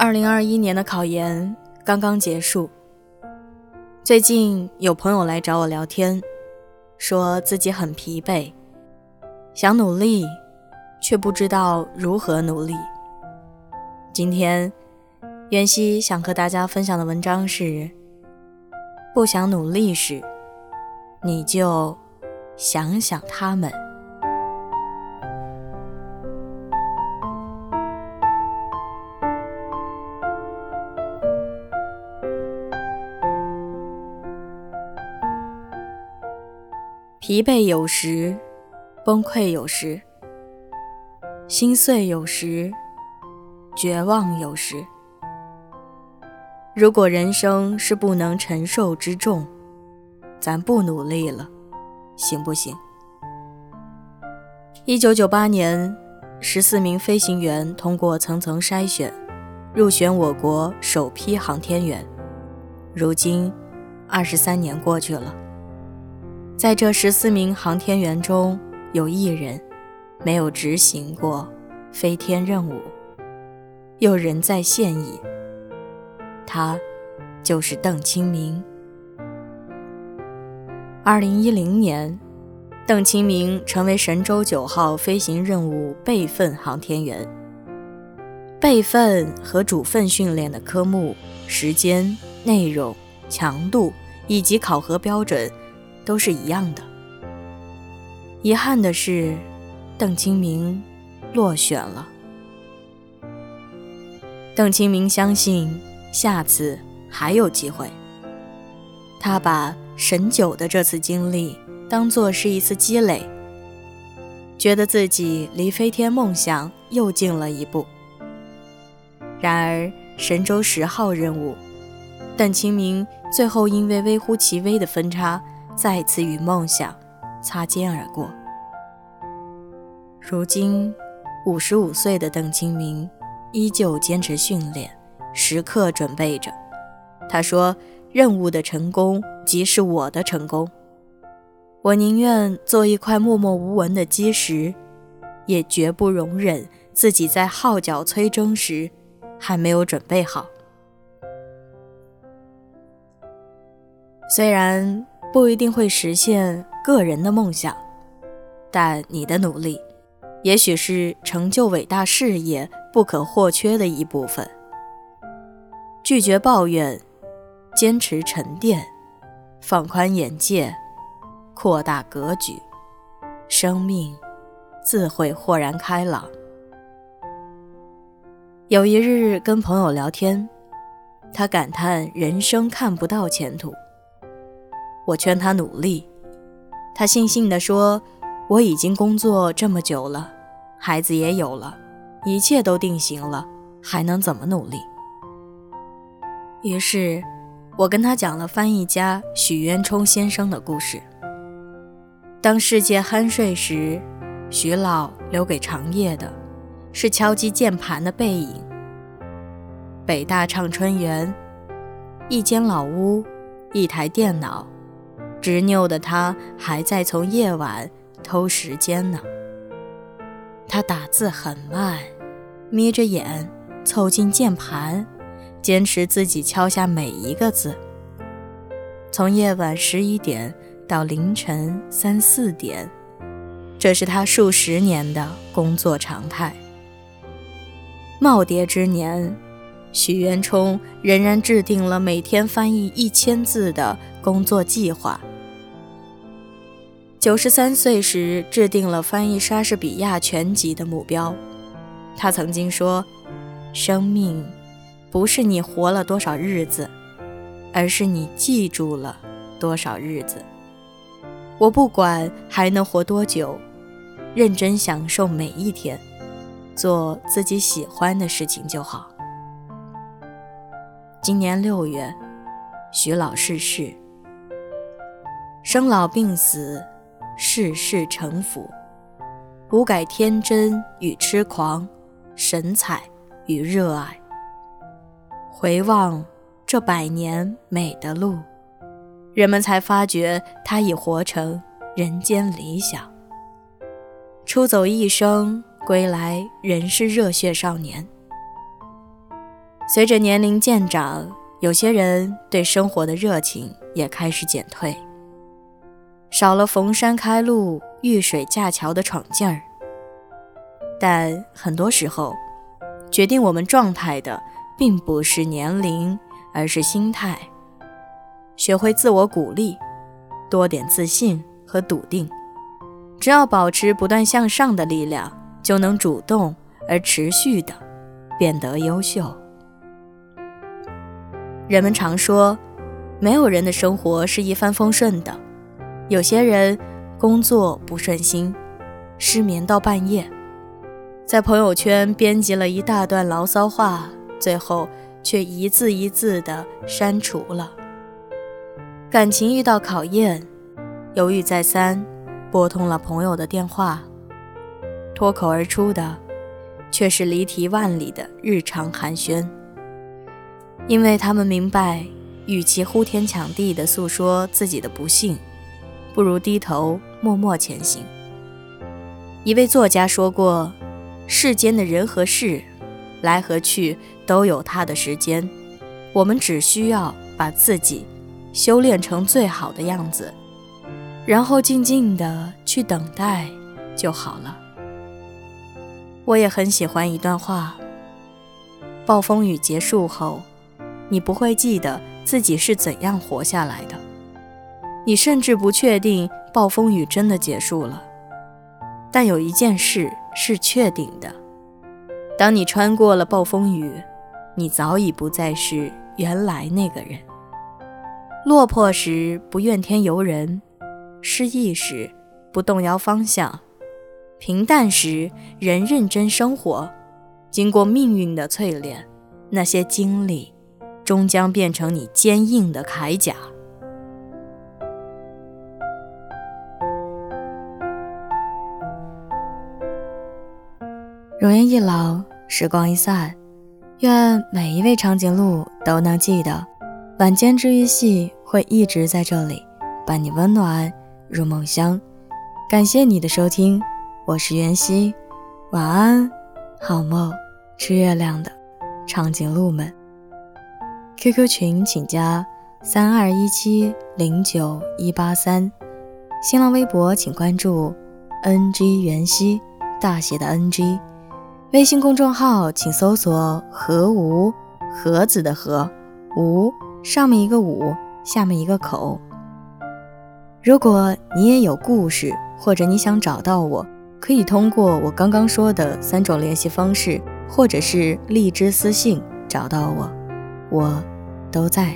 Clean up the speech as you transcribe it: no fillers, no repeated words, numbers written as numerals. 2021年的考研刚刚结束，最近有朋友来找我聊天，说自己很疲惫，想努力，却不知道如何努力。今天，袁熙想和大家分享的文章是：不想努力时，你就想想他们。疲惫有时，崩溃有时，心碎有时，绝望有时。如果人生是不能承受之重，咱不努力了，行不行？1998年，14名飞行员通过层层筛选，入选我国首批航天员。如今，23年过去了。在这14名航天员中，有一人没有执行过飞天任务，又仍在现役，他就是邓清明。2010年，邓清明成为神舟9号飞行任务备份航天员。备份和主份训练的科目、时间、内容、强度以及考核标准都是一样的。遗憾的是，邓清明落选了。邓清明相信下次还有机会，他把神九的这次经历当作是一次积累，觉得自己离飞天梦想又近了一步。然而，神舟10号任务，邓清明最后因为微乎其微的分差，再次与梦想擦肩而过。如今55岁的邓清明依旧坚持训练，时刻准备着。他说，任务的成功即是我的成功，我宁愿做一块默默无闻的基石，也绝不容忍自己在号角催征时还没有准备好。虽然不一定会实现个人的梦想，但你的努力也许是成就伟大事业不可或缺的一部分。拒绝抱怨，坚持沉淀，放宽眼界，扩大格局，生命自会豁然开朗。有一日跟朋友聊天，他感叹人生看不到前途。我劝他努力，他悻悻地说，我已经工作这么久了，孩子也有了，一切都定型了，还能怎么努力？于是我跟他讲了翻译家许渊冲先生的故事。当世界酣睡时，许老留给长夜的是敲击键盘的背影。北大畅春园，一间老屋，一台电脑，执拗的他还在从夜晚偷时间呢。他打字很慢，眯着眼凑近键盘，坚持自己敲下每一个字。从夜晚11点到凌晨3、4点，这是他数十年的工作常态。耄耋之年，许渊冲仍然制定了每天翻译1000字的工作计划。93岁时制定了翻译莎士比亚全集的目标。他曾经说，生命不是你活了多少日子，而是你记住了多少日子。我不管还能活多久，认真享受每一天，做自己喜欢的事情就好。今年6月，许老逝世。生老病死，世事沉浮，无改天真与痴狂，神采与热爱。回望这100年美的路，人们才发觉他已活成人间理想。出走一生，归来仍是热血少年。随着年龄渐长，有些人对生活的热情也开始减退，少了逢山开路、遇水架桥的闯劲儿。但很多时候，决定我们状态的并不是年龄，而是心态。学会自我鼓励，多点自信和笃定，只要保持不断向上的力量，就能主动而持续地变得优秀。人们常说，没有人的生活是一帆风顺的，有些人工作不顺心，失眠到半夜，在朋友圈编辑了一大段牢骚话，最后却一字一字地删除了。感情遇到考验，犹豫再三，拨通了朋友的电话，脱口而出的却是离题万里的日常寒暄。因为他们明白，与其呼天抢地地诉说自己的不幸，不如低头默默前行。一位作家说过，世间的人和事，来和去都有它的时间，我们只需要把自己修炼成最好的样子，然后静静地去等待就好了。我也很喜欢一段话，暴风雨结束后，你不会记得自己是怎样活下来的，你甚至不确定暴风雨真的结束了。但有一件事是确定的，当你穿过了暴风雨，你早已不再是原来那个人。落魄时不怨天尤人，失意时不动摇方向，平淡时人认真生活。经过命运的淬炼，那些经历终将变成你坚硬的铠甲。容颜一老，时光一散，愿每一位长颈鹿都能记得，晚间治愈系会一直在这里，把你温暖入梦乡。感谢你的收听，我是袁熙，晚安，好梦，吃月亮的长颈鹿们。QQ 群请加3217091883，新浪微博请关注 NG 袁熙，大写的 NG， 微信公众号请搜索和无，盒子的和，无上面一个五，下面一个口。如果你也有故事，或者你想找到我，可以通过我刚刚说的3种联系方式，或者是荔枝私信找到我，我都在。